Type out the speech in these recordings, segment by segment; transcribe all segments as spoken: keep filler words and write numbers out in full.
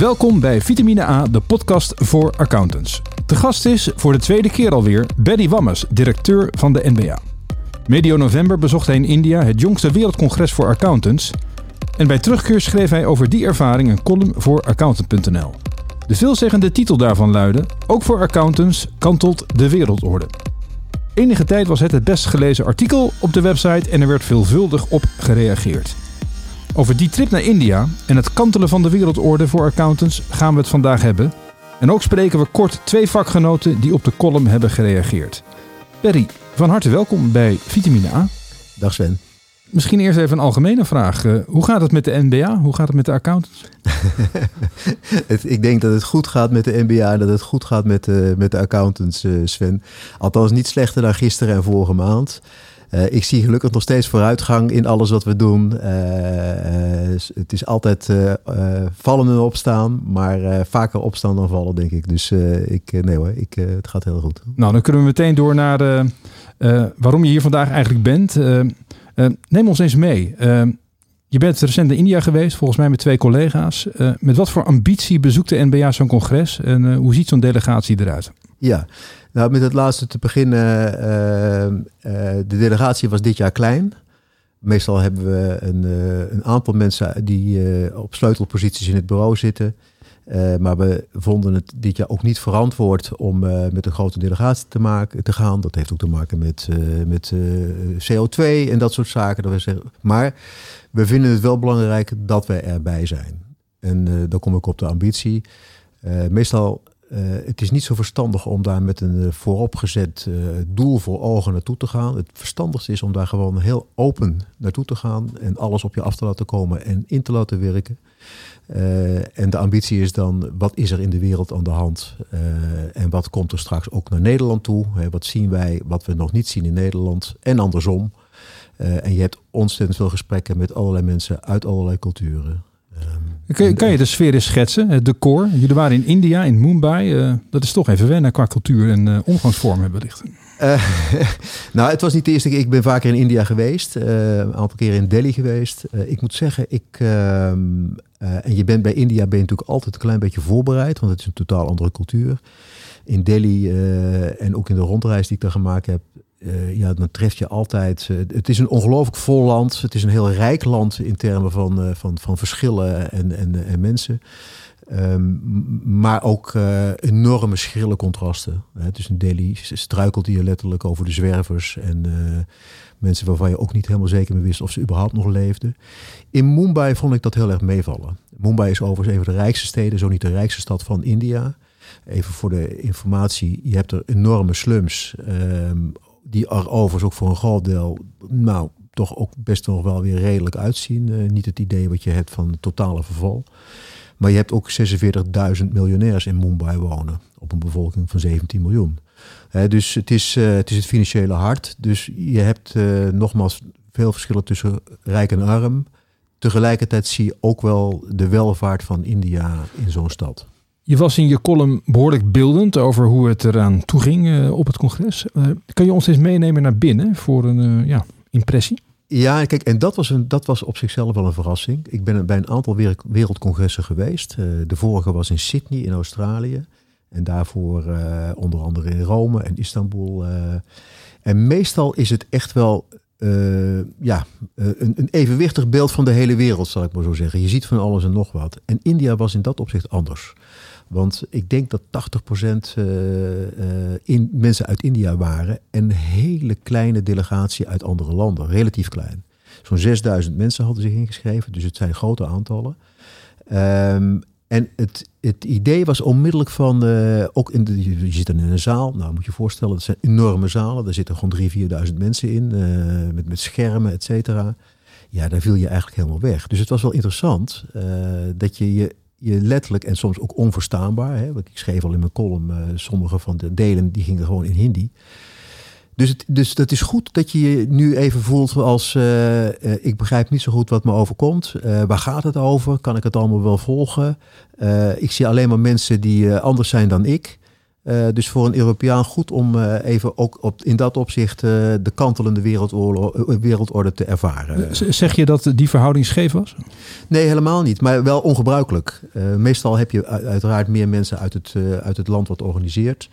Welkom bij Vitamine A, de podcast voor accountants. De gast is voor de tweede keer alweer Betty Wammes, directeur van de N B A. Medio november bezocht hij in India het jongste wereldcongres voor accountants. En bij terugkeer schreef hij over die ervaring een column voor accountant punt n l. De veelzeggende titel daarvan luidde: ook voor accountants kantelt de wereldorde. Enige tijd was het het best gelezen artikel op de website en er werd veelvuldig op gereageerd. Over die trip naar India en het kantelen van de wereldorde voor accountants gaan we het vandaag hebben. En ook spreken we kort twee vakgenoten die op de column hebben gereageerd. Perry, van harte welkom bij Vitamine A. Dag Sven. Misschien eerst even een algemene vraag. Uh, hoe gaat het met de N B A? Hoe gaat het met de accountants? het, ik denk dat het goed gaat met de N B A en dat het goed gaat met de, met de accountants, uh, Sven. Althans niet slechter dan gisteren en vorige maand. Uh, ik zie gelukkig nog steeds vooruitgang in alles wat we doen. Uh, uh, het is altijd uh, uh, vallen en opstaan, maar uh, vaker opstaan dan vallen, denk ik. Dus uh, ik, nee hoor, ik, uh, het gaat heel goed. Nou, dan kunnen we meteen door naar uh, uh, waarom je hier vandaag eigenlijk bent. Uh, Uh, neem ons eens mee. Uh, je bent recent in India geweest, volgens mij met twee collega's. Uh, met wat voor ambitie bezoekt de N B A zo'n congres en uh, hoe ziet zo'n delegatie eruit? Ja, nou met het laatste te beginnen. Uh, uh, de delegatie was dit jaar klein. Meestal hebben we een, uh, een aantal mensen die uh, op sleutelposities in het bureau zitten. Uh, maar we vonden het dit jaar ook niet verantwoord om uh, met een grote delegatie te, maken, te gaan. Dat heeft ook te maken met, uh, met uh, C O twee en dat soort zaken. Dat we zeggen. Maar we vinden het wel belangrijk dat we erbij zijn. En uh, dan kom ik op de ambitie. Uh, meestal, uh, het is niet zo verstandig om daar met een uh, vooropgezet uh, doel voor ogen naartoe te gaan. Het verstandigste is om daar gewoon heel open naartoe te gaan. En alles op je af te laten komen en in te laten werken. Uh, en de ambitie is dan, wat is er in de wereld aan de hand? Uh, en wat komt er straks ook naar Nederland toe? Hè, wat zien wij, wat we nog niet zien in Nederland? En andersom. Uh, en je hebt ontzettend veel gesprekken met allerlei mensen uit allerlei culturen. Um, kan, kan je de sfeer eens schetsen, het decor? Jullie waren in India, in Mumbai. Uh, dat is toch even wennen qua cultuur en uh, omgangsvormen wellicht. Uh, nou, het was niet de eerste keer. Ik ben vaker in India geweest. Uh, een aantal keren in Delhi geweest. Uh, ik moet zeggen, ik... Uh, Uh, en je bent bij India ben je natuurlijk altijd een klein beetje voorbereid, want het is een totaal andere cultuur. In Delhi uh, en ook in de rondreis die ik daar gemaakt heb, uh, ja, dan tref je altijd... Uh, het is een ongelooflijk vol land, het is een heel rijk land in termen van, uh, van, van verschillen en, en, en mensen. Um, maar ook uh, enorme schille contrasten. Hè? Dus in Delhi struikelt je letterlijk over de zwervers en... Uh, mensen waarvan je ook niet helemaal zeker meer wist of ze überhaupt nog leefden. In Mumbai vond ik dat heel erg meevallen. Mumbai is overigens een van de rijkste steden, zo niet de rijkste stad van India. Even voor de informatie, je hebt er enorme slums. Um, die er overigens ook voor een groot deel, nou, toch ook best nog wel weer redelijk uitzien. Uh, niet het idee wat je hebt van totale verval. Maar je hebt ook zesenveertigduizend miljonairs in Mumbai wonen. Op een bevolking van zeventien miljoen. He, dus het is, uh, het is het financiële hart. Dus je hebt uh, nogmaals veel verschillen tussen rijk en arm. Tegelijkertijd zie je ook wel de welvaart van India in zo'n stad. Je was in je column behoorlijk beeldend over hoe het eraan toe ging uh, op het congres. Uh, kan je ons eens meenemen naar binnen voor een uh, ja, impressie? Ja, kijk, en dat was, een, dat was op zichzelf wel een verrassing. Ik ben bij een aantal wereld, wereldcongressen geweest. Uh, de vorige was in Sydney in Australië. En daarvoor uh, onder andere in Rome en Istanbul. Uh, en meestal is het echt wel uh, ja, een, een evenwichtig beeld van de hele wereld, zal ik maar zo zeggen. Je ziet van alles en nog wat. En India was in dat opzicht anders. Want ik denk dat tachtig procent uh, uh, in, mensen uit India waren. En een hele kleine delegatie uit andere landen, relatief klein. Zo'n zesduizend mensen hadden zich ingeschreven, dus het zijn grote aantallen. Um, En het, het idee was onmiddellijk van, uh, ook in de, je zit dan in een zaal. Nou, moet je je voorstellen, dat zijn enorme zalen. Daar zitten gewoon drie, vierduizend mensen in, uh, met, met schermen, et cetera. Ja, daar viel je eigenlijk helemaal weg. Dus het was wel interessant uh, dat je, je je letterlijk, en soms ook onverstaanbaar... Hè, want ik schreef al in mijn column, uh, sommige van de delen die gingen gewoon in Hindi... Dus, het, dus dat is goed dat je je nu even voelt als... Uh, uh, ik begrijp niet zo goed wat me overkomt. Uh, waar gaat het over? Kan ik het allemaal wel volgen? Uh, ik zie alleen maar mensen die uh, anders zijn dan ik. Uh, dus voor een Europeaan goed om uh, even ook op, in dat opzicht uh, de kantelende wereldoorlog, wereldorde te ervaren. Zeg je dat die verhouding scheef was? Nee, helemaal niet. Maar wel ongebruikelijk. Uh, meestal heb je uiteraard meer mensen uit het, uh, uit het land wat organiseert.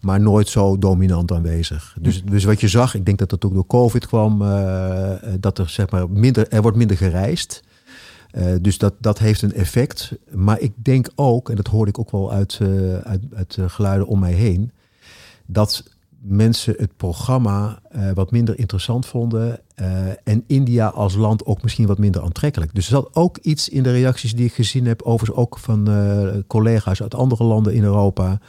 Maar nooit zo dominant aanwezig. Dus, dus wat je zag, ik denk dat dat ook door COVID kwam. Uh, dat er, zeg maar, minder, er wordt minder gereisd. Uh, dus dat, dat heeft een effect. Maar ik denk ook, en dat hoorde ik ook wel uit, uh, uit, uit uh, geluiden om mij heen, dat mensen het programma uh, wat minder interessant vonden. Uh, en India als land ook misschien wat minder aantrekkelijk. Dus er zat ook iets in de reacties die ik gezien heb, overigens ook van uh, collega's uit andere landen in Europa,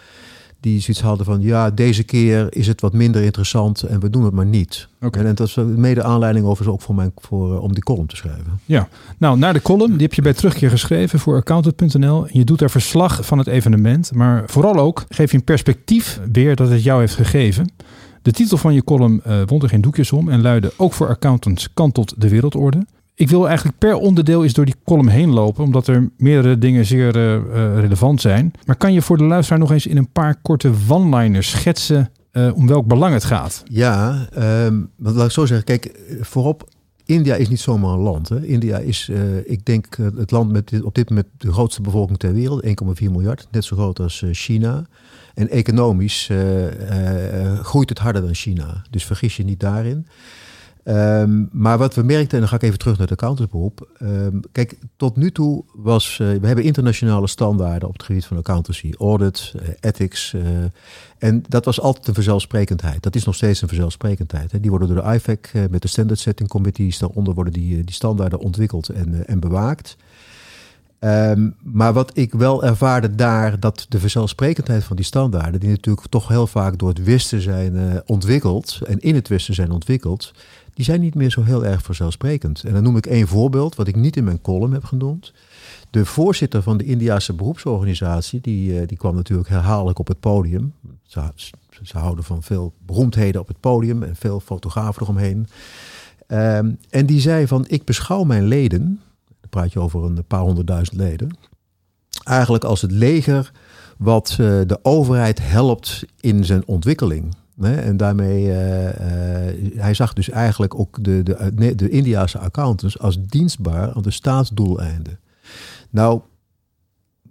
die zoiets hadden van, ja, deze keer is het wat minder interessant en we doen het maar niet. Okay. En, en dat is mede aanleiding overigens ook voor mijn, voor, om die column te schrijven. Ja, nou, naar de column, die heb je bij Terugkeer geschreven voor accountant punt n l. Je doet er verslag van het evenement, maar vooral ook geef je een perspectief weer dat het jou heeft gegeven. De titel van je column uh, wond er geen doekjes om en luidde: ook voor accountants kantelt de wereldorde. Ik wil eigenlijk per onderdeel eens door die column heen lopen, omdat er meerdere dingen zeer uh, relevant zijn. Maar kan je voor de luisteraar nog eens in een paar korte one-liners schetsen uh, om welk belang het gaat? Ja, um, want laat ik zo zeggen. Kijk, voorop, India is niet zomaar een land. Hè. India is, uh, ik denk, het land met op dit moment de grootste bevolking ter wereld, één komma vier miljard. Net zo groot als China. En economisch uh, uh, groeit het harder dan China. Dus vergis je niet daarin. Um, maar wat we merkten, en dan ga ik even terug naar het accountantsberoep. Um, kijk, tot nu toe was... Uh, we hebben internationale standaarden op het gebied van accountancy. Audit, uh, ethics. Uh, en dat was altijd een vanzelfsprekendheid. Dat is nog steeds een vanzelfsprekendheid. Hè. Die worden door de I F A C uh, met de Standard Setting Committee, daaronder worden die, die standaarden ontwikkeld en, uh, en bewaakt. Um, maar wat ik wel ervaarde daar, dat de vanzelfsprekendheid van die standaarden, die natuurlijk toch heel vaak door het Westen zijn uh, ontwikkeld en in het Westen zijn ontwikkeld, die zijn niet meer zo heel erg vanzelfsprekend. En dan noem ik één voorbeeld, wat ik niet in mijn column heb genoemd. De voorzitter van de Indiase beroepsorganisatie, die, die kwam natuurlijk herhaaldelijk op het podium. Ze, ze houden van veel beroemdheden op het podium en veel fotografen eromheen. Um, en die zei van, ik beschouw mijn leden, dan praat je over een paar honderdduizend leden, eigenlijk als het leger wat uh, de overheid helpt in zijn ontwikkeling. Nee, en daarmee, uh, uh, hij zag dus eigenlijk ook de, de, de Indiase accountants als dienstbaar aan de staatsdoeleinden. Nou,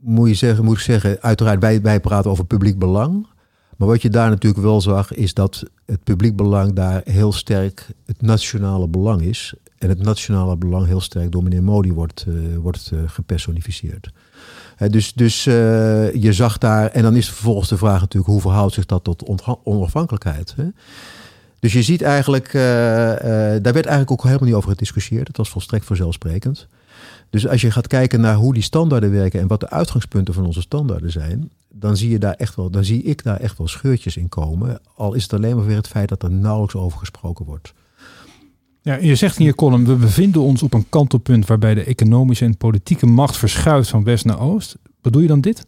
moet, je zeggen, moet ik zeggen, uiteraard wij, wij praten over publiek belang. Maar wat je daar natuurlijk wel zag, is dat het publiek belang daar heel sterk het nationale belang is. En het nationale belang heel sterk door meneer Modi wordt, uh, wordt uh, gepersonificeerd. He, dus dus uh, je zag daar, en dan is vervolgens de vraag natuurlijk, hoe verhoudt zich dat tot onha- onafhankelijkheid? Hè? Dus je ziet eigenlijk, uh, uh, daar werd eigenlijk ook helemaal niet over gediscussieerd. Het was volstrekt vanzelfsprekend. Dus als je gaat kijken naar hoe die standaarden werken en wat de uitgangspunten van onze standaarden zijn, dan zie je daar echt wel, dan zie ik daar echt wel scheurtjes in komen. Al is het alleen maar weer het feit dat er nauwelijks over gesproken wordt. Ja, je zegt in je column, we bevinden ons op een kantelpunt waarbij de economische en politieke macht verschuift van west naar oost. Bedoel je dan dit?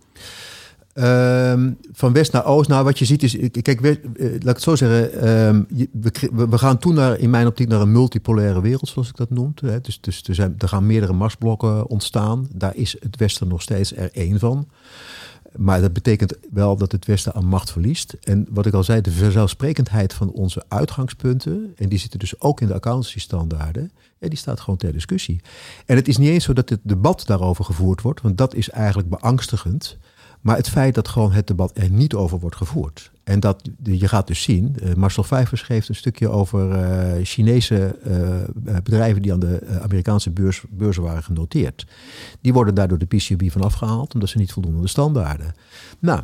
Um, van west naar oost, nou wat je ziet is, kijk, we, uh, laat ik het zo zeggen, um, we, we gaan toe naar, in mijn optiek, naar een multipolaire wereld, zoals ik dat noem. Dus, dus er, zijn, er gaan meerdere machtsblokken ontstaan, daar is het Westen nog steeds er één van. Maar dat betekent wel dat het Westen aan macht verliest. En wat ik al zei, de vanzelfsprekendheid van onze uitgangspunten, en die zitten dus ook in de accountancy-standaarden, ja, die staat gewoon ter discussie. En het is niet eens zo dat het debat daarover gevoerd wordt, want dat is eigenlijk beangstigend. Maar het feit dat gewoon het debat er niet over wordt gevoerd. En dat je gaat dus zien, uh, Marcel Vijvers geeft een stukje over uh, Chinese uh, bedrijven die aan de Amerikaanse beurs, beurzen waren genoteerd. Die worden daardoor de P C B van afgehaald, omdat ze niet voldoen aan de standaarden. Nou,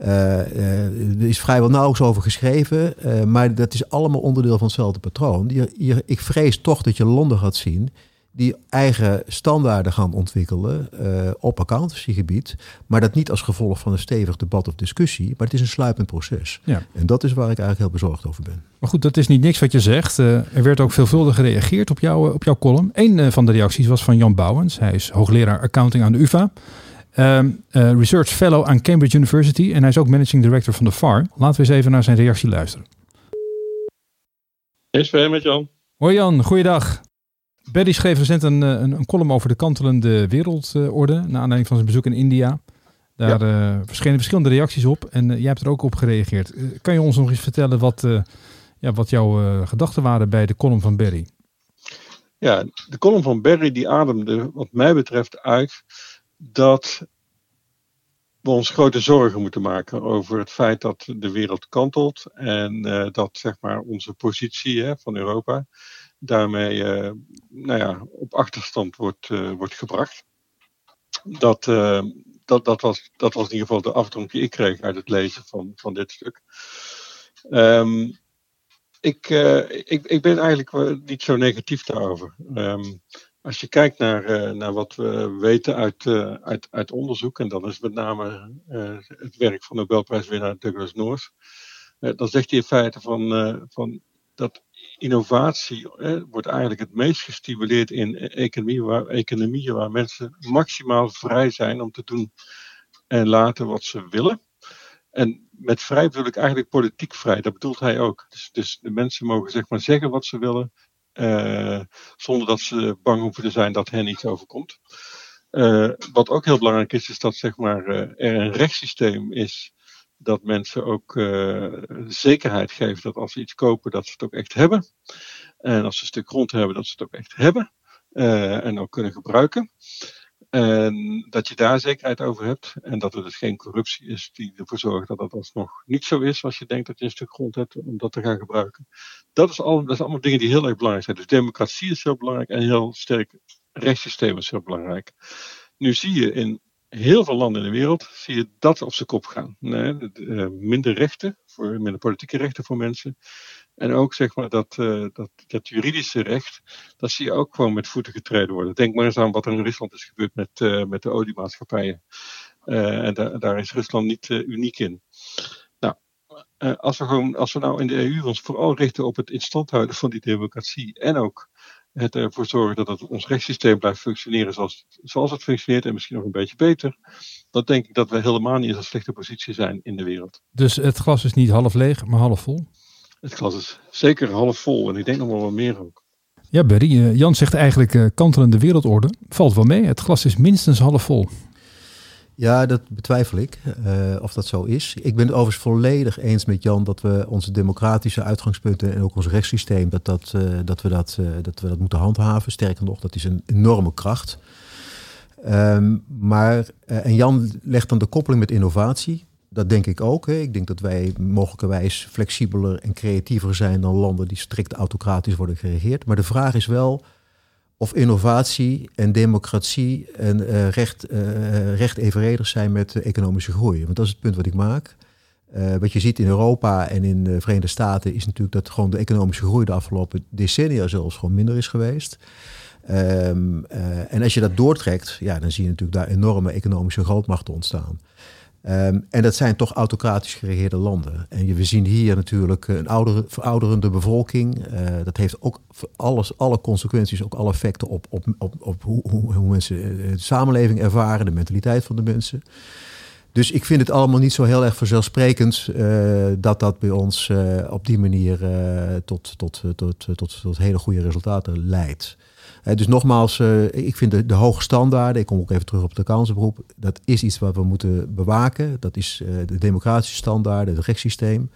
uh, uh, er is vrijwel nauwelijks over geschreven, uh, maar dat is allemaal onderdeel van hetzelfde patroon. Je, je, ik vrees toch dat je landen gaat zien die eigen standaarden gaan ontwikkelen uh, op accountancygebied, maar dat niet als gevolg van een stevig debat of discussie, maar het is een sluipend proces. Ja. En dat is waar ik eigenlijk heel bezorgd over ben. Maar goed, dat is niet niks wat je zegt. Uh, er werd ook veelvuldig gereageerd op, jou, op jouw column. Eén uh, van de reacties was van Jan Bouwens. Hij is hoogleraar accounting aan de UvA. Uh, uh, research fellow aan Cambridge University en hij is ook managing director van de F A R. Laten we eens even naar zijn reactie luisteren. Is weer met Jan. Hoi Jan, goeiedag. Betty schreef recent een, een, een column over de kantelende wereldorde, naar aanleiding van zijn bezoek in India. Daar ja. uh, verschenen verschillende reacties op en uh, jij hebt er ook op gereageerd. Uh, kan je ons nog eens vertellen wat, uh, ja, wat jouw uh, gedachten waren bij de column van Berry? Ja, de column van Berry die ademde wat mij betreft uit dat we ons grote zorgen moeten maken over het feit dat de wereld kantelt en uh, dat zeg maar onze positie hè, van Europa daarmee uh, nou ja, op achterstand wordt, uh, wordt gebracht. Dat, uh, dat, dat, was, dat was in ieder geval de afdronk die ik kreeg uit het lezen van, van dit stuk. Um, ik, uh, ik, ik ben eigenlijk niet zo negatief daarover. Um, als je kijkt naar, uh, naar wat we weten uit, uh, uit, uit onderzoek, en dan is met name uh, het werk van Nobelprijswinnaar Douglas North, uh, dan zegt hij in feite van, uh, van dat innovatie eh, wordt eigenlijk het meest gestimuleerd in economieën waar, economie waar mensen maximaal vrij zijn om te doen en laten wat ze willen. En met vrij bedoel ik eigenlijk politiek vrij, dat bedoelt hij ook. Dus, dus de mensen mogen zeg maar zeggen wat ze willen, eh, zonder dat ze bang hoeven te zijn dat hen iets overkomt. Eh, wat ook heel belangrijk is, is dat zeg maar, er een rechtssysteem is dat mensen ook uh, zekerheid geven dat als ze iets kopen, dat ze het ook echt hebben. En als ze een stuk grond hebben, dat ze het ook echt hebben. Uh, en ook kunnen gebruiken. En dat je daar zekerheid over hebt. En dat er dus geen corruptie is die ervoor zorgt dat dat alsnog niet zo is als je denkt dat je een stuk grond hebt om dat te gaan gebruiken. Dat, is al, dat zijn allemaal dingen die heel erg belangrijk zijn. Dus democratie is heel belangrijk en heel sterk rechtssysteem is heel belangrijk. Nu zie je in heel veel landen in de wereld zie je dat op zijn kop gaan. Nee, de, de, uh, minder rechten, voor, minder politieke rechten voor mensen. En ook zeg maar dat, uh, dat, dat juridische recht, dat zie je ook gewoon met voeten getreden worden. Denk maar eens aan wat er in Rusland is gebeurd met, uh, met de oliemaatschappijen. Uh, en da- daar is Rusland niet uh, uniek in. Nou, uh, als, we gewoon, als we nou in de E U ons vooral richten op het in stand houden van die democratie en ook het ervoor zorgen dat het, ons rechtssysteem blijft functioneren zoals, zoals het functioneert en misschien nog een beetje beter, dan denk ik dat we helemaal niet in zo'n slechte positie zijn in de wereld. Dus het glas is niet half leeg, maar half vol? Het glas is zeker half vol en ik denk nog wel wat meer ook. Ja, Berry, Jan zegt eigenlijk kantelende wereldorde. Valt wel mee, het glas is minstens half vol. Ja, dat betwijfel ik, uh, of dat zo is. Ik ben het overigens volledig eens met Jan dat we onze democratische uitgangspunten en ook ons rechtssysteem, dat, dat, uh, dat, we, dat, uh, dat we dat moeten handhaven. Sterker nog, dat is een enorme kracht. Um, maar, uh, en Jan legt dan de koppeling met innovatie. Dat denk ik ook. Hè. Ik denk dat wij mogelijkerwijs flexibeler en creatiever zijn dan landen die strikt autocratisch worden geregeerd. Maar de vraag is wel of innovatie en democratie en uh, recht, uh, recht evenredig zijn met de economische groei. Want dat is het punt wat ik maak. Uh, wat je ziet in Europa en in de Verenigde Staten is natuurlijk dat gewoon de economische groei de afgelopen decennia zelfs gewoon minder is geweest. Um, uh, en als je dat doortrekt, ja, dan zie je natuurlijk daar enorme economische grootmachten ontstaan. Um, en dat zijn toch autocratisch geregeerde landen. En we zien hier natuurlijk een ouder, verouderende bevolking. Uh, dat heeft ook alles, alle consequenties, ook alle effecten op, op, op, op hoe, hoe mensen de samenleving ervaren, de mentaliteit van de mensen. Dus ik vind het allemaal niet zo heel erg vanzelfsprekend uh, dat dat bij ons uh, op die manier uh, tot, tot, tot, tot, tot hele goede resultaten leidt. He, dus nogmaals, uh, ik vind de, de hoge standaarden, ik kom ook even terug op het accountantsberoep, dat is iets wat we moeten bewaken. Dat is uh, de democratische standaarden, het rechtssysteem.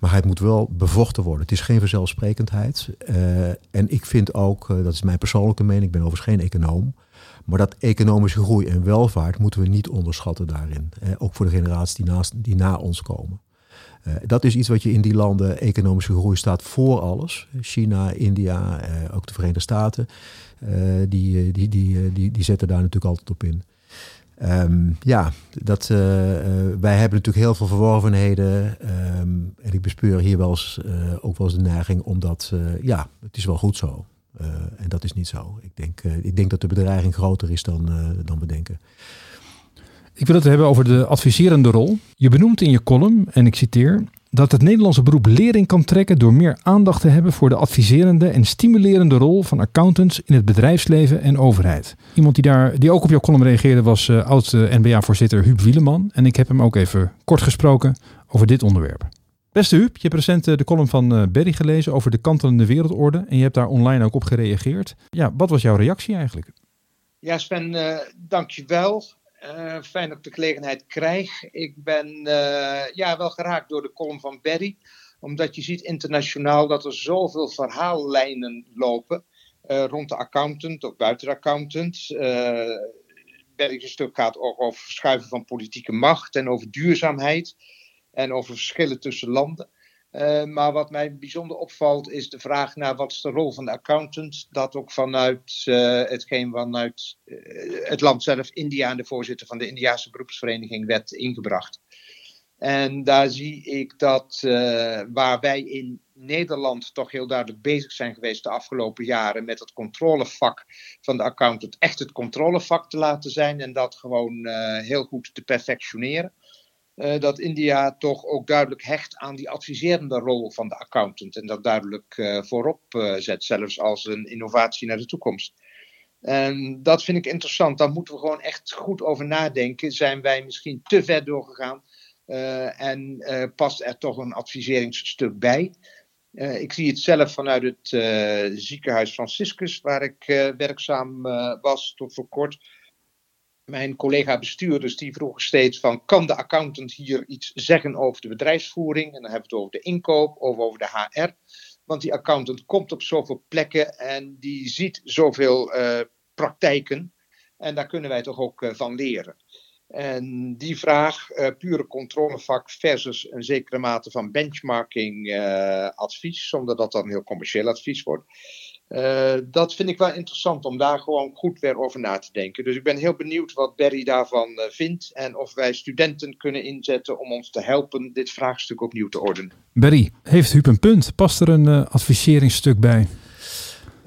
Maar het moet wel bevochten worden. Het is geen vanzelfsprekendheid. Uh, en ik vind ook, uh, dat is mijn persoonlijke mening, ik ben overigens geen econoom, maar dat economische groei en welvaart moeten we niet onderschatten daarin. Uh, ook voor de generaties die, naast, die na ons komen. Uh, dat is iets wat je in die landen, economische groei staat voor alles. China, India, uh, ook de Verenigde Staten, uh, die, die, die, die, die zetten daar natuurlijk altijd op in. Um, ja, dat, uh, uh, wij hebben natuurlijk heel veel verworvenheden. Um, en ik bespeur hier wel eens, uh, ook wel eens de neiging, omdat uh, ja, het is wel goed zo. Uh, en dat is niet zo. Ik denk, uh, ik denk dat de bedreiging groter is dan, uh, dan we denken. Ik wil het hebben over de adviserende rol. Je benoemt in je column, en ik citeer, dat het Nederlandse beroep lering kan trekken door meer aandacht te hebben voor de adviserende en stimulerende rol van accountants in het bedrijfsleven en overheid. Iemand die daar, die ook op jouw column reageerde was uh, oud-N B A-voorzitter Huub Wieleman. En ik heb hem ook even kort gesproken over dit onderwerp. Beste Huub, je hebt recent uh, de column van uh, Berry gelezen over de kantelende wereldorde. En je hebt daar online ook op gereageerd. Ja, wat was jouw reactie eigenlijk? Ja, Sven, uh, dankjewel. Uh, fijn dat ik de gelegenheid krijg. Ik ben uh, ja, wel geraakt door de column van Betty. Omdat je ziet internationaal dat er zoveel verhaallijnen lopen. Uh, rond de accountant of buiten de accountant. Uh, Betty's stuk gaat ook over verschuiven van politieke macht. En over duurzaamheid. En over verschillen tussen landen. Uh, maar wat mij bijzonder opvalt is de vraag naar wat is de rol van de accountant. Dat ook vanuit uh, hetgeen vanuit uh, het land zelf, India, en de voorzitter van de Indiase beroepsvereniging werd ingebracht. En daar zie ik dat uh, waar wij in Nederland toch heel duidelijk bezig zijn geweest de afgelopen jaren met het controlevak van de accountant echt het controlevak te laten zijn en dat gewoon uh, heel goed te perfectioneren. Uh, dat India toch ook duidelijk hecht aan die adviserende rol van de accountant. En dat duidelijk uh, voorop uh, zet, zelfs als een innovatie naar de toekomst. En dat vind ik interessant. Daar moeten we gewoon echt goed over nadenken. Zijn wij misschien te ver doorgegaan? Uh, en uh, past er toch een adviseringsstuk bij? Uh, ik zie het zelf vanuit het uh, ziekenhuis Franciscus, waar ik uh, werkzaam uh, was tot voor kort. Mijn collega-bestuurders die vroegen steeds van, kan de accountant hier iets zeggen over de bedrijfsvoering? En dan hebben we het over de inkoop of over de H R. Want die accountant komt op zoveel plekken en die ziet zoveel uh, praktijken. En daar kunnen wij toch ook uh, van leren. En die vraag, uh, pure controlevak versus een zekere mate van benchmarking uh, advies, zonder dat dat een heel commercieel advies wordt. Uh, dat vind ik wel interessant om daar gewoon goed weer over na te denken. Dus ik ben heel benieuwd wat Berry daarvan uh, vindt en of wij studenten kunnen inzetten om ons te helpen dit vraagstuk opnieuw te ordenen. Berry, heeft Huub een punt? Past er een uh, adviseringsstuk bij?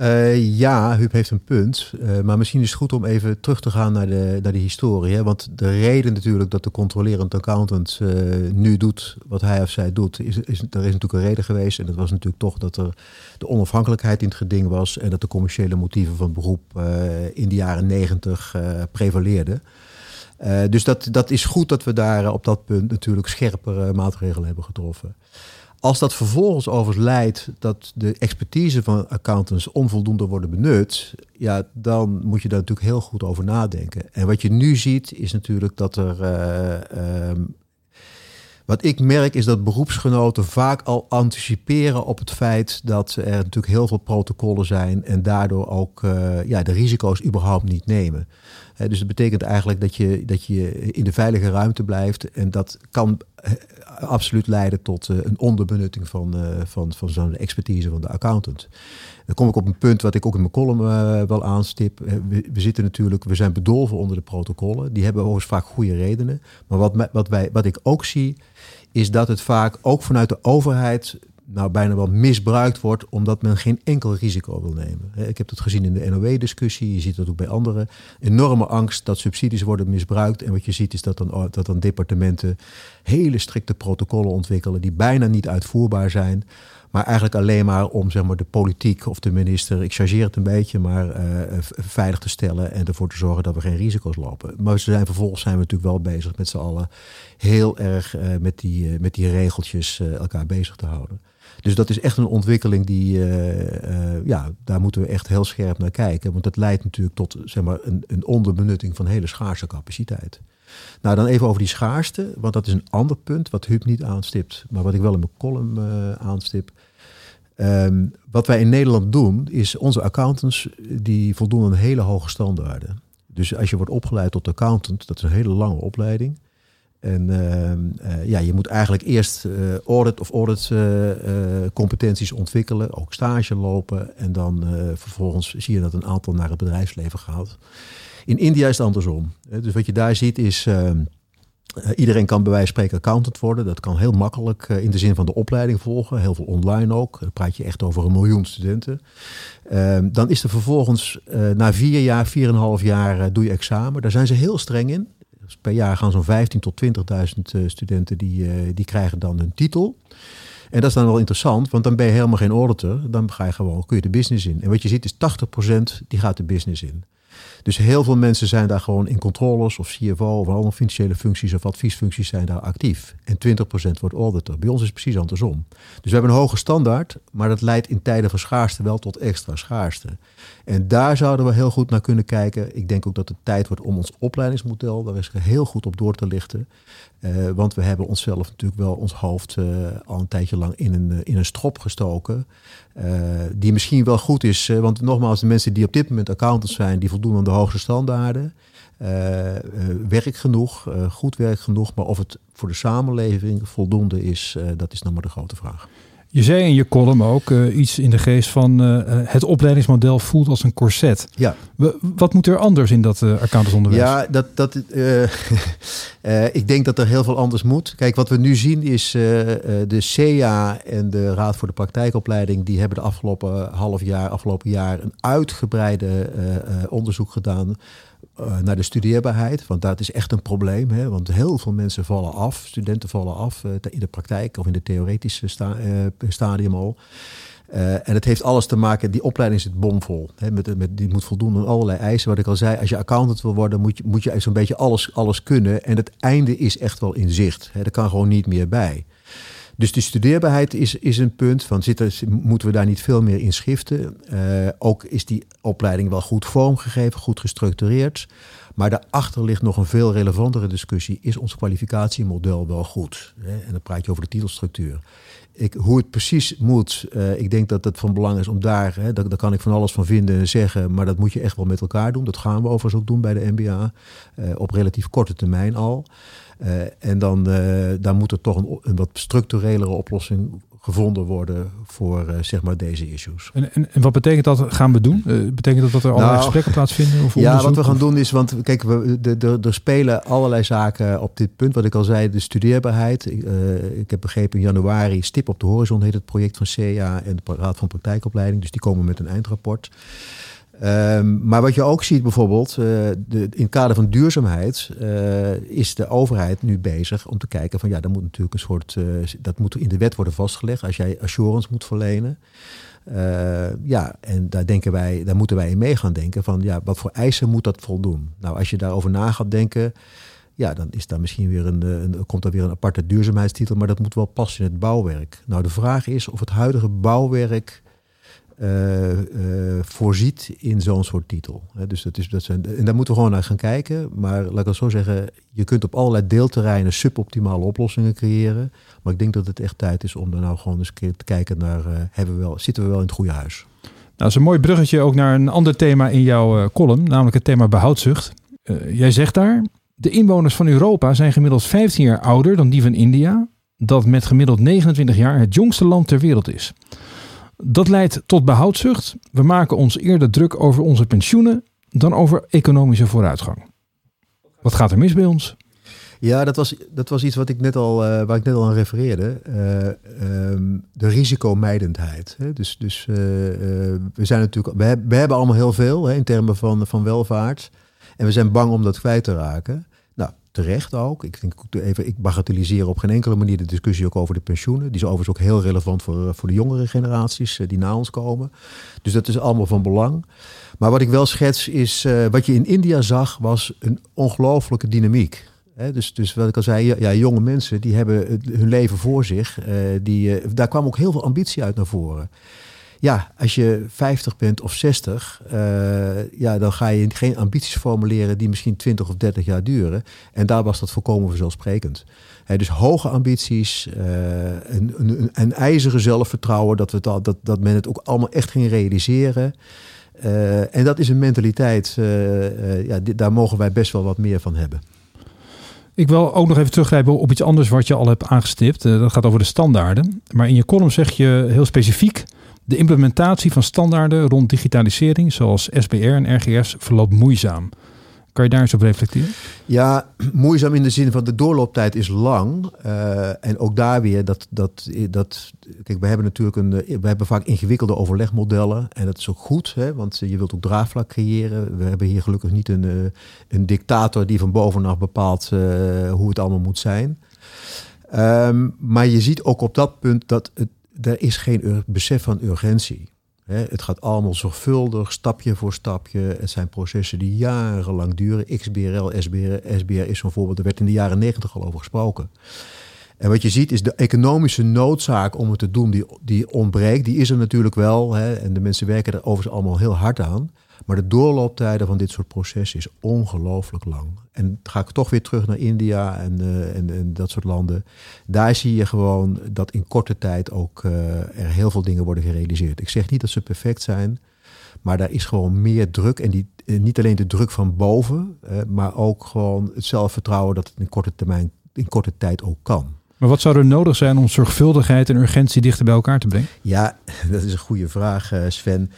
Uh, ja, Huub heeft een punt. Uh, maar misschien is het goed om even terug te gaan naar de, naar de historie. Hè? Want de reden natuurlijk dat de controlerend accountant uh, nu doet wat hij of zij doet, is, is, daar is natuurlijk een reden geweest. En dat was natuurlijk toch dat er de onafhankelijkheid in het geding was en dat de commerciële motieven van het beroep uh, in de jaren negentig uh, prevaleerden. Uh, dus dat, dat is goed dat we daar uh, op dat punt natuurlijk scherpere maatregelen hebben getroffen. Als dat vervolgens overigens leidt dat de expertise van accountants onvoldoende worden benut, ja, dan moet je daar natuurlijk heel goed over nadenken. En wat je nu ziet is natuurlijk dat er... Uh, um, wat ik merk is dat beroepsgenoten vaak al anticiperen op het feit dat er natuurlijk heel veel protocollen zijn en daardoor ook uh, ja, de risico's überhaupt niet nemen. He, dus dat betekent eigenlijk dat je, dat je in de veilige ruimte blijft. En dat kan absoluut leiden tot uh, een onderbenutting van, uh, van, van zo'n expertise van de accountant. Dan kom ik op een punt wat ik ook in mijn column uh, wel aanstip. We, we zitten natuurlijk, we zijn bedolven onder de protocollen. Die hebben overigens vaak goede redenen. Maar wat, wat, wij, wat ik ook zie, is dat het vaak ook vanuit de overheid nou bijna wel misbruikt wordt, omdat men geen enkel risico wil nemen. Ik heb dat gezien in de N O W-discussie, je ziet dat ook bij anderen. Enorme angst dat subsidies worden misbruikt. En wat je ziet is dat dan, dat dan departementen hele strikte protocollen ontwikkelen die bijna niet uitvoerbaar zijn, maar eigenlijk alleen maar om zeg maar, de politiek of de minister, ik chargeer het een beetje, maar uh, veilig te stellen en ervoor te zorgen dat we geen risico's lopen. Maar ze zijn, vervolgens zijn we natuurlijk wel bezig met z'n allen heel erg uh, met, die, uh, met die regeltjes uh, elkaar bezig te houden. Dus dat is echt een ontwikkeling die, uh, uh, ja, daar moeten we echt heel scherp naar kijken. Want dat leidt natuurlijk tot zeg maar, een, een onderbenutting van hele schaarse capaciteit. Nou, dan even over die schaarste, want dat is een ander punt wat Huub niet aanstipt, maar wat ik wel in mijn column uh, aanstip. Um, wat wij in Nederland doen, is onze accountants die voldoen aan hele hoge standaarden. Dus als je wordt opgeleid tot accountant, dat is een hele lange opleiding. En uh, uh, ja, je moet eigenlijk eerst uh, audit of audit uh, uh, competenties ontwikkelen, ook stage lopen. En dan uh, vervolgens zie je dat een aantal naar het bedrijfsleven gaat. In India is het andersom. Dus wat je daar ziet is, uh, iedereen kan bij wijze van spreken accountant worden. Dat kan heel makkelijk uh, in de zin van de opleiding volgen. Heel veel online ook. Dan praat je echt over een miljoen studenten. Uh, dan is er vervolgens uh, na vier jaar, vier en een half jaar uh, doe je examen. Daar zijn ze heel streng in. Dus per jaar gaan zo'n vijftienduizend tot twintigduizend studenten die, uh, die krijgen dan hun titel. En dat is dan wel interessant, want dan ben je helemaal geen auditor. Dan ga je gewoon, kun je de business in. En wat je ziet is tachtig procent die gaat de business in. Dus heel veel mensen zijn daar gewoon in controllers of C F O of andere financiële functies of adviesfuncties zijn daar actief. En twintig procent wordt auditor. Bij ons is het precies andersom. Dus we hebben een hoge standaard, maar dat leidt in tijden van schaarste wel tot extra schaarste. En daar zouden we heel goed naar kunnen kijken. Ik denk ook dat het tijd wordt om ons opleidingsmodel, daar is heel goed op door te lichten. Uh, want we hebben onszelf natuurlijk wel ons hoofd uh, al een tijdje lang in een, in een strop gestoken. Uh, die misschien wel goed is. Uh, want nogmaals, de mensen die op dit moment accountants zijn, die voldoen aan de hoogste standaarden. Uh, uh, werk genoeg, uh, goed werk genoeg. Maar of het voor de samenleving voldoende is, uh, dat is nog maar de grote vraag. Je zei in je column ook uh, iets in de geest van uh, het opleidingsmodel voelt als een corset. Ja. We, wat moet er anders in dat uh, accountantsonderwijs? Ja, dat, dat, uh, uh, ik denk dat er heel veel anders moet. Kijk, wat we nu zien is uh, de C E A en de Raad voor de Praktijkopleiding, die hebben de afgelopen half jaar, afgelopen jaar een uitgebreide uh, onderzoek gedaan naar de studeerbaarheid, want dat is echt een probleem. Hè? Want heel veel mensen vallen af, studenten vallen af uh, in de praktijk of in de theoretische sta- uh, stadium al. Uh, en het heeft alles te maken, die opleiding zit bomvol. Hè? Met, met, die moet voldoen aan allerlei eisen. Wat ik al zei, als je accountant wil worden, moet je, moet je zo'n beetje alles, alles kunnen. En het einde is echt wel in zicht. Hè? Er kan gewoon niet meer bij. Dus die studeerbaarheid is, is een punt van zit er, moeten we daar niet veel meer in schiften. Uh, ook is die opleiding wel goed vormgegeven, goed gestructureerd. Maar daarachter ligt nog een veel relevantere discussie. Is ons kwalificatiemodel wel goed? En dan praat je over de titelstructuur. Ik, hoe het precies moet, uh, ik denk dat het van belang is om daar, hè, daar, daar kan ik van alles van vinden en zeggen, maar dat moet je echt wel met elkaar doen. Dat gaan we overigens ook doen bij de M B A, uh, op relatief korte termijn al. Uh, en dan, uh, dan moet er toch een, een wat structurelere oplossing gevonden worden voor uh, zeg maar deze issues. En, en, en wat betekent dat, gaan we doen? Uh, betekent dat dat er allerlei nou, gesprekken plaatsvinden? Of ja, wat we gaan of? doen is, want kijk, we, de, de, er spelen allerlei zaken op dit punt. Wat ik al zei, de studeerbaarheid. Ik, uh, ik heb begrepen in januari, Stip op de Horizon heet het project van C E A en de Raad van Praktijkopleiding. Dus die komen met een eindrapport. Um, maar wat je ook ziet bijvoorbeeld, uh, de, in het kader van duurzaamheid uh, is de overheid nu bezig om te kijken van ja, dat moet natuurlijk een soort, uh, dat moet in de wet worden vastgelegd als jij assurance moet verlenen. Uh, ja, en daar, denken wij, daar moeten wij in mee gaan denken van ja, wat voor eisen moet dat voldoen? Nou, als je daarover na gaat denken, ja, dan is daar misschien weer een, een, komt daar weer een aparte duurzaamheidstitel, maar dat moet wel passen in het bouwwerk. Nou, de vraag is of het huidige bouwwerk Uh, uh, voorziet in zo'n soort titel. He, dus dat is, dat zijn, en daar moeten we gewoon naar gaan kijken. Maar laat ik het zo zeggen, je kunt op allerlei deelterreinen suboptimale oplossingen creëren. Maar ik denk dat het echt tijd is om daar nou gewoon eens een keer te kijken naar, uh, hebben we wel, zitten we wel in het goede huis? Nou, dat is een mooi bruggetje ook naar een ander thema in jouw uh, column, namelijk het thema behoudzucht. Uh, jij zegt daar, de inwoners van Europa zijn gemiddeld vijftien jaar ouder dan die van India, dat met gemiddeld negenentwintig jaar het jongste land ter wereld is. Dat leidt tot behoudzucht. We maken ons eerder druk over onze pensioenen dan over economische vooruitgang. Wat gaat er mis bij ons? Ja, dat was, dat was iets wat ik net al, uh, waar ik net al aan refereerde. Uh, um, de risicomijdendheid. Hè? Dus, dus uh, uh, we zijn natuurlijk, we, heb, we hebben allemaal heel veel hè, in termen van, van welvaart. En we zijn bang om dat kwijt te raken. Terecht ook. Ik denk even, ik bagatelliseer op geen enkele manier de discussie ook over de pensioenen. Die is overigens ook heel relevant voor, voor de jongere generaties die na ons komen. Dus dat is allemaal van belang. Maar wat ik wel schets is, uh, wat je in India zag, was een ongelooflijke dynamiek. He, dus, dus wat ik al zei, ja, jonge mensen die hebben hun leven voor zich. Uh, die, uh, daar kwam ook heel veel ambitie uit naar voren. Ja, als je vijftig bent of zestig, uh, ja, dan ga je geen ambities formuleren die misschien twintig of dertig jaar duren. En daar was dat volkomen vanzelfsprekend. He, dus hoge ambities, uh, een, een, een ijzeren zelfvertrouwen, dat, we dat, dat, dat men het ook allemaal echt ging realiseren. Uh, en dat is een mentaliteit, uh, uh, ja, dit, daar mogen wij best wel wat meer van hebben. Ik wil ook nog even teruggrijpen op iets anders wat je al hebt aangestipt. Uh, dat gaat over de standaarden. Maar in je column zeg je heel specifiek: de implementatie van standaarden rond digitalisering, zoals S B R en R G S, verloopt moeizaam. Kan je daar eens op reflecteren? Ja, moeizaam in de zin van de doorlooptijd is lang. Uh, en ook daar weer, dat, dat, dat, kijk, we hebben natuurlijk een, we hebben vaak ingewikkelde overlegmodellen. En dat is ook goed, hè, want je wilt ook draagvlak creëren. We hebben hier gelukkig niet een, een dictator die van bovenaf bepaalt uh, hoe het allemaal moet zijn. Um, maar je ziet ook op dat punt dat het, er is geen besef van urgentie. Het gaat allemaal zorgvuldig, stapje voor stapje. Het zijn processen die jarenlang duren. X B R L, S B R, S B R is zo'n voorbeeld. Er werd in de jaren negentig al over gesproken. En wat je ziet is de economische noodzaak om het te doen, die, die ontbreekt. Die is er natuurlijk wel. Hè, en de mensen werken er overigens allemaal heel hard aan. Maar de doorlooptijden van dit soort processen is ongelooflijk lang. En dan ga ik toch weer terug naar India en, uh, en, en dat soort landen. Daar zie je gewoon dat in korte tijd ook uh, er heel veel dingen worden gerealiseerd. Ik zeg niet dat ze perfect zijn, maar daar is gewoon meer druk. En die, uh, niet alleen de druk van boven, uh, maar ook gewoon het zelfvertrouwen dat het in korte termijn, in korte tijd ook kan. Maar wat zou er nodig zijn om zorgvuldigheid en urgentie dichter bij elkaar te brengen? Ja, dat is een goede vraag, Sven.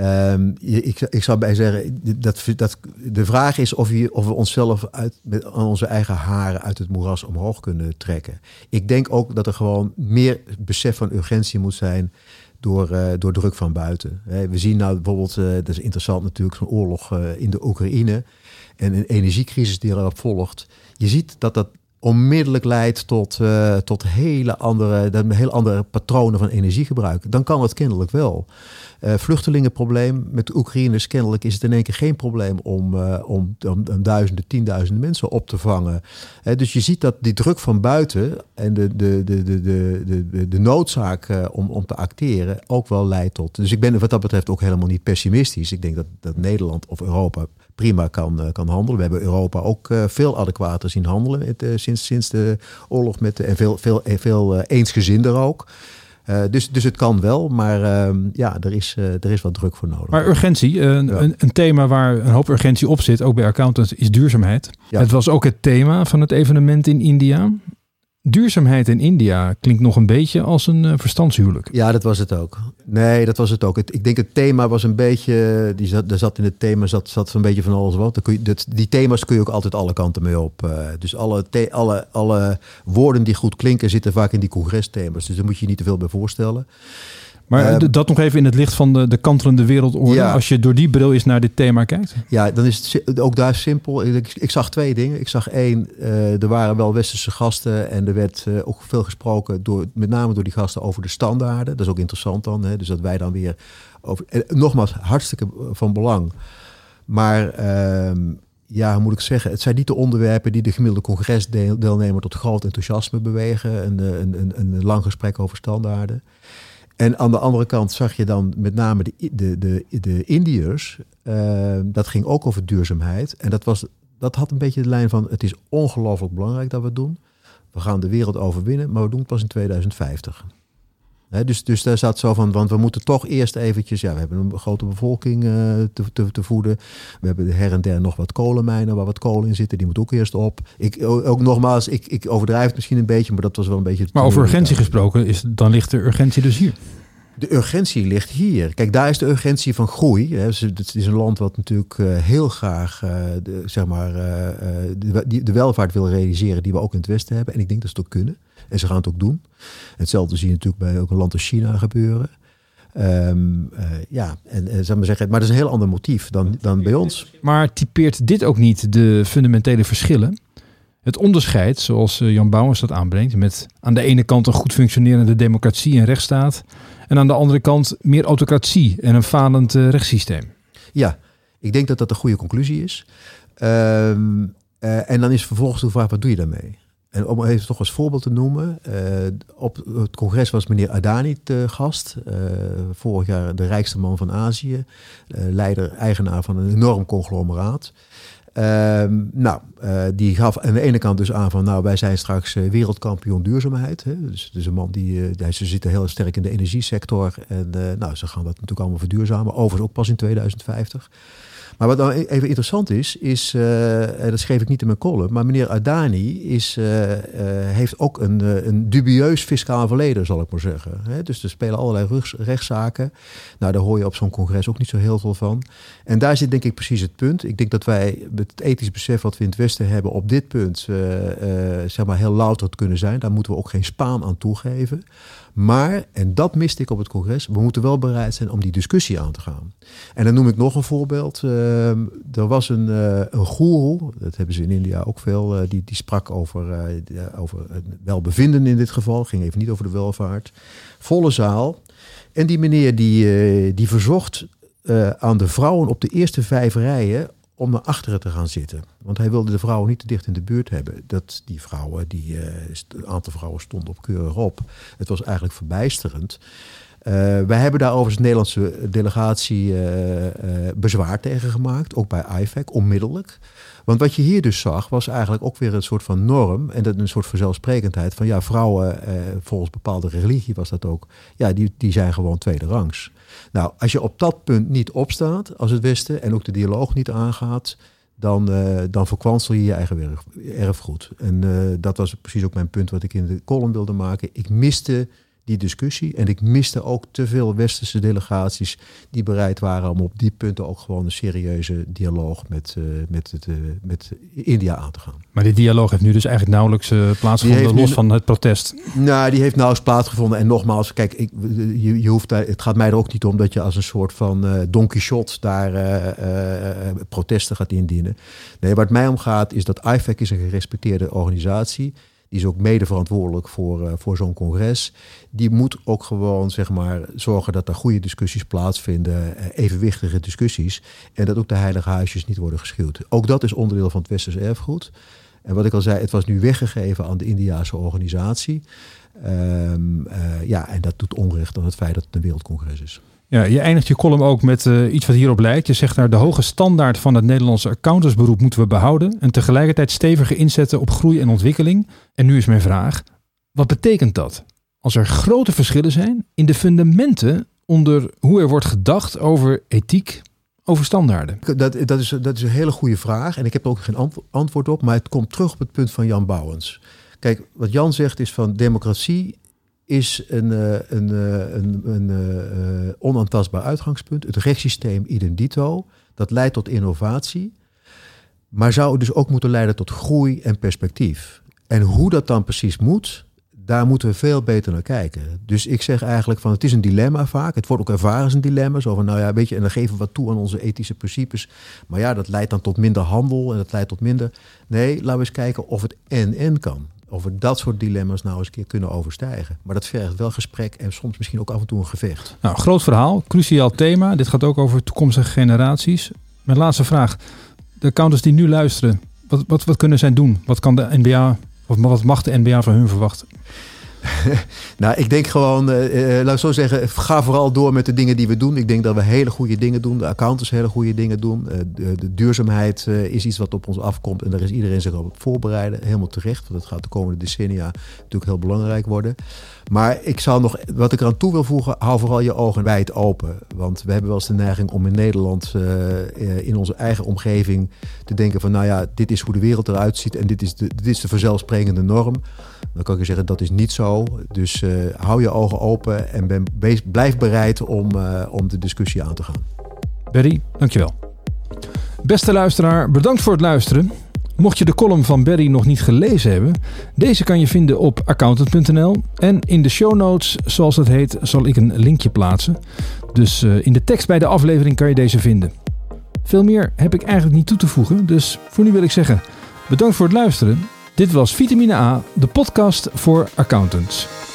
Um, ik, ik zou bij zeggen, dat, dat, de vraag is of, je, of we onszelf uit, met onze eigen haren uit het moeras omhoog kunnen trekken. Ik denk ook dat er gewoon meer besef van urgentie moet zijn door, uh, door druk van buiten. We zien nou bijvoorbeeld, uh, dat is interessant natuurlijk, zo'n oorlog uh, in de Oekraïne en een energiecrisis die erop volgt. Je ziet dat dat onmiddellijk leidt tot, uh, tot hele andere, heel andere patronen van energiegebruik. Dan kan het kennelijk wel. Uh, vluchtelingenprobleem met de Oekraïners, kennelijk is het in één keer geen probleem om, uh, om, om, om duizenden, tienduizenden mensen op te vangen. Uh, dus je ziet dat die druk van buiten en de, de, de, de, de, de, de noodzaak uh, om, om te acteren ook wel leidt tot. Dus ik ben wat dat betreft ook helemaal niet pessimistisch. Ik denk dat, dat Nederland of Europa prima kan, kan handelen. We hebben Europa ook uh, veel adequater zien handelen het, uh, sinds, sinds de oorlog met de, en veel, veel, veel uh, eensgezinder ook. Uh, dus, dus het kan wel, maar uh, ja, er is, uh, er is wat druk voor nodig. Maar urgentie, een, ja. een, een thema waar een hoop urgentie op zit, ook bij accountants, is duurzaamheid. Ja. Het was ook het thema van het evenement in India. Duurzaamheid in India klinkt nog een beetje als een uh, verstandshuwelijk. Ja, dat was het ook. Nee, dat was het ook. Het, ik denk het thema was een beetje... Die zat, er zat in het thema zat, zat een beetje van alles wat. Dan kun je, dat, die thema's kun je ook altijd alle kanten mee op. Uh, dus alle, the, alle, alle woorden die goed klinken zitten vaak in die congresthema's. Dus daar moet je je niet te veel bij voorstellen. Maar uh, dat nog even in het licht van de, de kantelende wereldorde. Ja. Als je door die bril eens naar dit thema kijkt. Ja, dan is het ook daar simpel. Ik, ik zag twee dingen. Ik zag één, uh, er waren wel westerse gasten. En er werd uh, ook veel gesproken, door, met name door die gasten, over de standaarden. Dat is ook interessant dan. Hè? Dus dat wij dan weer... Over, en nogmaals, hartstikke van belang. Maar... Uh, ja, hoe moet ik zeggen, het zijn niet de onderwerpen die de gemiddelde congresdeelnemer tot groot enthousiasme bewegen. Een, een, een, een lang gesprek over standaarden. En aan de andere kant zag je dan met name de, de, de, de Indiërs. Uh, dat ging ook over duurzaamheid. En dat, was, dat had een beetje de lijn van... het is ongelooflijk belangrijk dat we het doen. We gaan de wereld overwinnen, maar we doen het pas in tweeduizend vijftig. He, dus, dus daar zat zo van, want we moeten toch eerst eventjes... ja, we hebben een grote bevolking uh, te, te, te voeden. We hebben her en der nog wat kolenmijnen waar wat kolen in zitten. Die moet ook eerst op. Ik, ook nogmaals, ik, ik overdrijf het misschien een beetje, maar dat was wel een beetje... Maar over urgentie gesproken, is, dan ligt de urgentie dus hier. De urgentie ligt hier. Kijk, daar is de urgentie van groei. Het is een land wat natuurlijk heel graag de, zeg maar, de, de welvaart wil realiseren die we ook in het Westen hebben. En ik denk dat ze het ook kunnen. En ze gaan het ook doen. Hetzelfde zie je natuurlijk bij ook een land als China gebeuren. Um, uh, ja, en, en zou maar zeggen, maar dat is een heel ander motief dan, dan bij ons. Maar typeert dit ook niet de fundamentele verschillen? Het onderscheid, zoals Jan Bouwens dat aanbrengt, met aan de ene kant een goed functionerende democratie en rechtsstaat, en aan de andere kant meer autocratie en een falend uh, rechtssysteem. Ja, ik denk dat dat een goede conclusie is. Um, uh, en dan is vervolgens de vraag, wat doe je daarmee? En om even toch als voorbeeld te noemen, uh, op het congres was meneer Adani te gast. Uh, vorig jaar de rijkste man van Azië. Uh, leider, eigenaar van een enorm conglomeraat. Uh, nou, uh, die gaf aan de ene kant dus aan van... nou, wij zijn straks uh, wereldkampioen duurzaamheid. Hè? Dus, dus een man die... Uh, ze zitten heel sterk in de energiesector. En uh, nou, ze gaan dat natuurlijk allemaal verduurzamen. Overigens ook pas in tweeduizend vijftig. Maar wat nou even interessant is, is... Uh, en dat schreef ik niet in mijn column... maar meneer Adani is, uh, uh, heeft ook een, een dubieus fiscaal verleden, zal ik maar zeggen. Hè? Dus er spelen allerlei rugs, rechtszaken. Nou, daar hoor je op zo'n congres ook niet zo heel veel van. En daar zit denk ik precies het punt. Ik denk dat wij... het ethisch besef wat we in het Westen hebben op dit punt uh, uh, zeg maar heel louter te kunnen zijn. Daar moeten we ook geen spaan aan toegeven. Maar, en dat miste ik op het congres, we moeten wel bereid zijn om die discussie aan te gaan. En dan noem ik nog een voorbeeld. Uh, er was een, uh, een goeroe, dat hebben ze in India ook veel, uh, die, die sprak over, uh, over het welbevinden in dit geval. Ging even niet over de welvaart. Volle zaal. En die meneer die, die verzocht uh, aan de vrouwen op de eerste vijf rijen om naar achteren te gaan zitten. Want hij wilde de vrouwen niet te dicht in de buurt hebben. Dat die vrouwen, die, uh, een aantal vrouwen stonden op keurig op. Het was eigenlijk verbijsterend. Uh, wij hebben daar overigens de Nederlandse delegatie uh, uh, bezwaar tegen gemaakt. Ook bij I F A C, onmiddellijk. Want wat je hier dus zag, was eigenlijk ook weer een soort van norm. En dat een soort van zelfsprekendheid. Van ja, vrouwen, uh, volgens bepaalde religie was dat ook. Ja, die, die zijn gewoon tweede rangs. Nou, als je op dat punt niet opstaat als het Westen en ook de dialoog niet aangaat, dan, uh, dan verkwansel je je eigen erfgoed. En uh, dat was precies ook mijn punt wat ik in de column wilde maken. Ik miste die discussie en ik miste ook te veel Westerse delegaties die bereid waren om op die punten ook gewoon een serieuze dialoog met, uh, met, het, uh, met India aan te gaan. Maar die dialoog heeft nu dus eigenlijk nauwelijks uh, plaatsgevonden, los nu, van het protest. Nou, die heeft nauwelijks plaatsgevonden. En nogmaals, kijk, ik, je, je hoeft daar, het gaat mij er ook niet om dat je als een soort van uh, Don Quixote daar uh, uh, protesten gaat indienen. Nee, waar het mij om gaat is dat I F A C is een gerespecteerde organisatie. Die is ook mede verantwoordelijk voor, uh, voor zo'n congres. Die moet ook gewoon, zeg maar, zorgen dat er goede discussies plaatsvinden. Evenwichtige discussies. En dat ook de heilige huisjes niet worden geschuwd. Ook dat is onderdeel van het Westers erfgoed. En wat ik al zei, het was nu weggegeven aan de Indiase organisatie. Um, uh, ja, en dat doet onrecht aan het feit dat het een wereldcongres is. Ja, je eindigt je column ook met uh, iets wat hierop lijkt. Je zegt daar: de hoge standaard van het Nederlandse accountantsberoep moeten we behouden en tegelijkertijd steviger inzetten op groei en ontwikkeling. En nu is mijn vraag, wat betekent dat? Als er grote verschillen zijn in de fundamenten onder hoe er wordt gedacht over ethiek, over standaarden. Dat, dat, is, dat is een hele goede vraag en ik heb er ook geen antwoord op, maar het komt terug op het punt van Jan Bouwens. Kijk, wat Jan zegt is van democratie is een, een, een, een, een, een onaantastbaar uitgangspunt. Het rechtssysteem idem dito, dat leidt tot innovatie. Maar zou dus ook moeten leiden tot groei en perspectief. En hoe dat dan precies moet, daar moeten we veel beter naar kijken. Dus ik zeg eigenlijk van, het is een dilemma vaak. Het wordt ook ervaren als een dilemma. Zo van, nou ja, weet je, en dan geven we wat toe aan onze ethische principes. Maar ja, dat leidt dan tot minder handel en dat leidt tot minder. Nee, laten we eens kijken of het en-en kan. Of we dat soort dilemma's nou eens een keer kunnen overstijgen. Maar dat vergt wel gesprek en soms misschien ook af en toe een gevecht. Nou, groot verhaal, cruciaal thema. Dit gaat ook over toekomstige generaties. Mijn laatste vraag. De accountants die nu luisteren, wat, wat, wat kunnen zij doen? Wat kan de N B A, of wat mag de N B A van hun verwachten? Nou, ik denk gewoon, uh, laat ik zo zeggen, ga vooral door met de dingen die we doen. Ik denk dat we hele goede dingen doen. De accountants hele goede dingen doen. Uh, de, de duurzaamheid uh, is iets wat op ons afkomt. En daar is iedereen zich op voorbereiden. Helemaal terecht, want dat gaat de komende decennia natuurlijk heel belangrijk worden. Maar ik zou nog, wat ik eraan toe wil voegen, hou vooral je ogen wijd open. Want we hebben wel eens de neiging om in Nederland, uh, uh, in onze eigen omgeving, te denken van, nou ja, dit is hoe de wereld eruit ziet. En dit is de, dit is de vanzelfsprekende norm. Dan kan ik je zeggen, dat is niet zo. Dus uh, hou je ogen open en ben be- blijf bereid om, uh, om de discussie aan te gaan. Berry, dankjewel. Beste luisteraar, bedankt voor het luisteren. Mocht je de column van Berry nog niet gelezen hebben, deze kan je vinden op accountant punt n l. En in de show notes, zoals het heet, zal ik een linkje plaatsen. Dus uh, in de tekst bij de aflevering kan je deze vinden. Veel meer heb ik eigenlijk niet toe te voegen, dus voor nu wil ik zeggen, bedankt voor het luisteren. Dit was Vitamine A, de podcast voor accountants.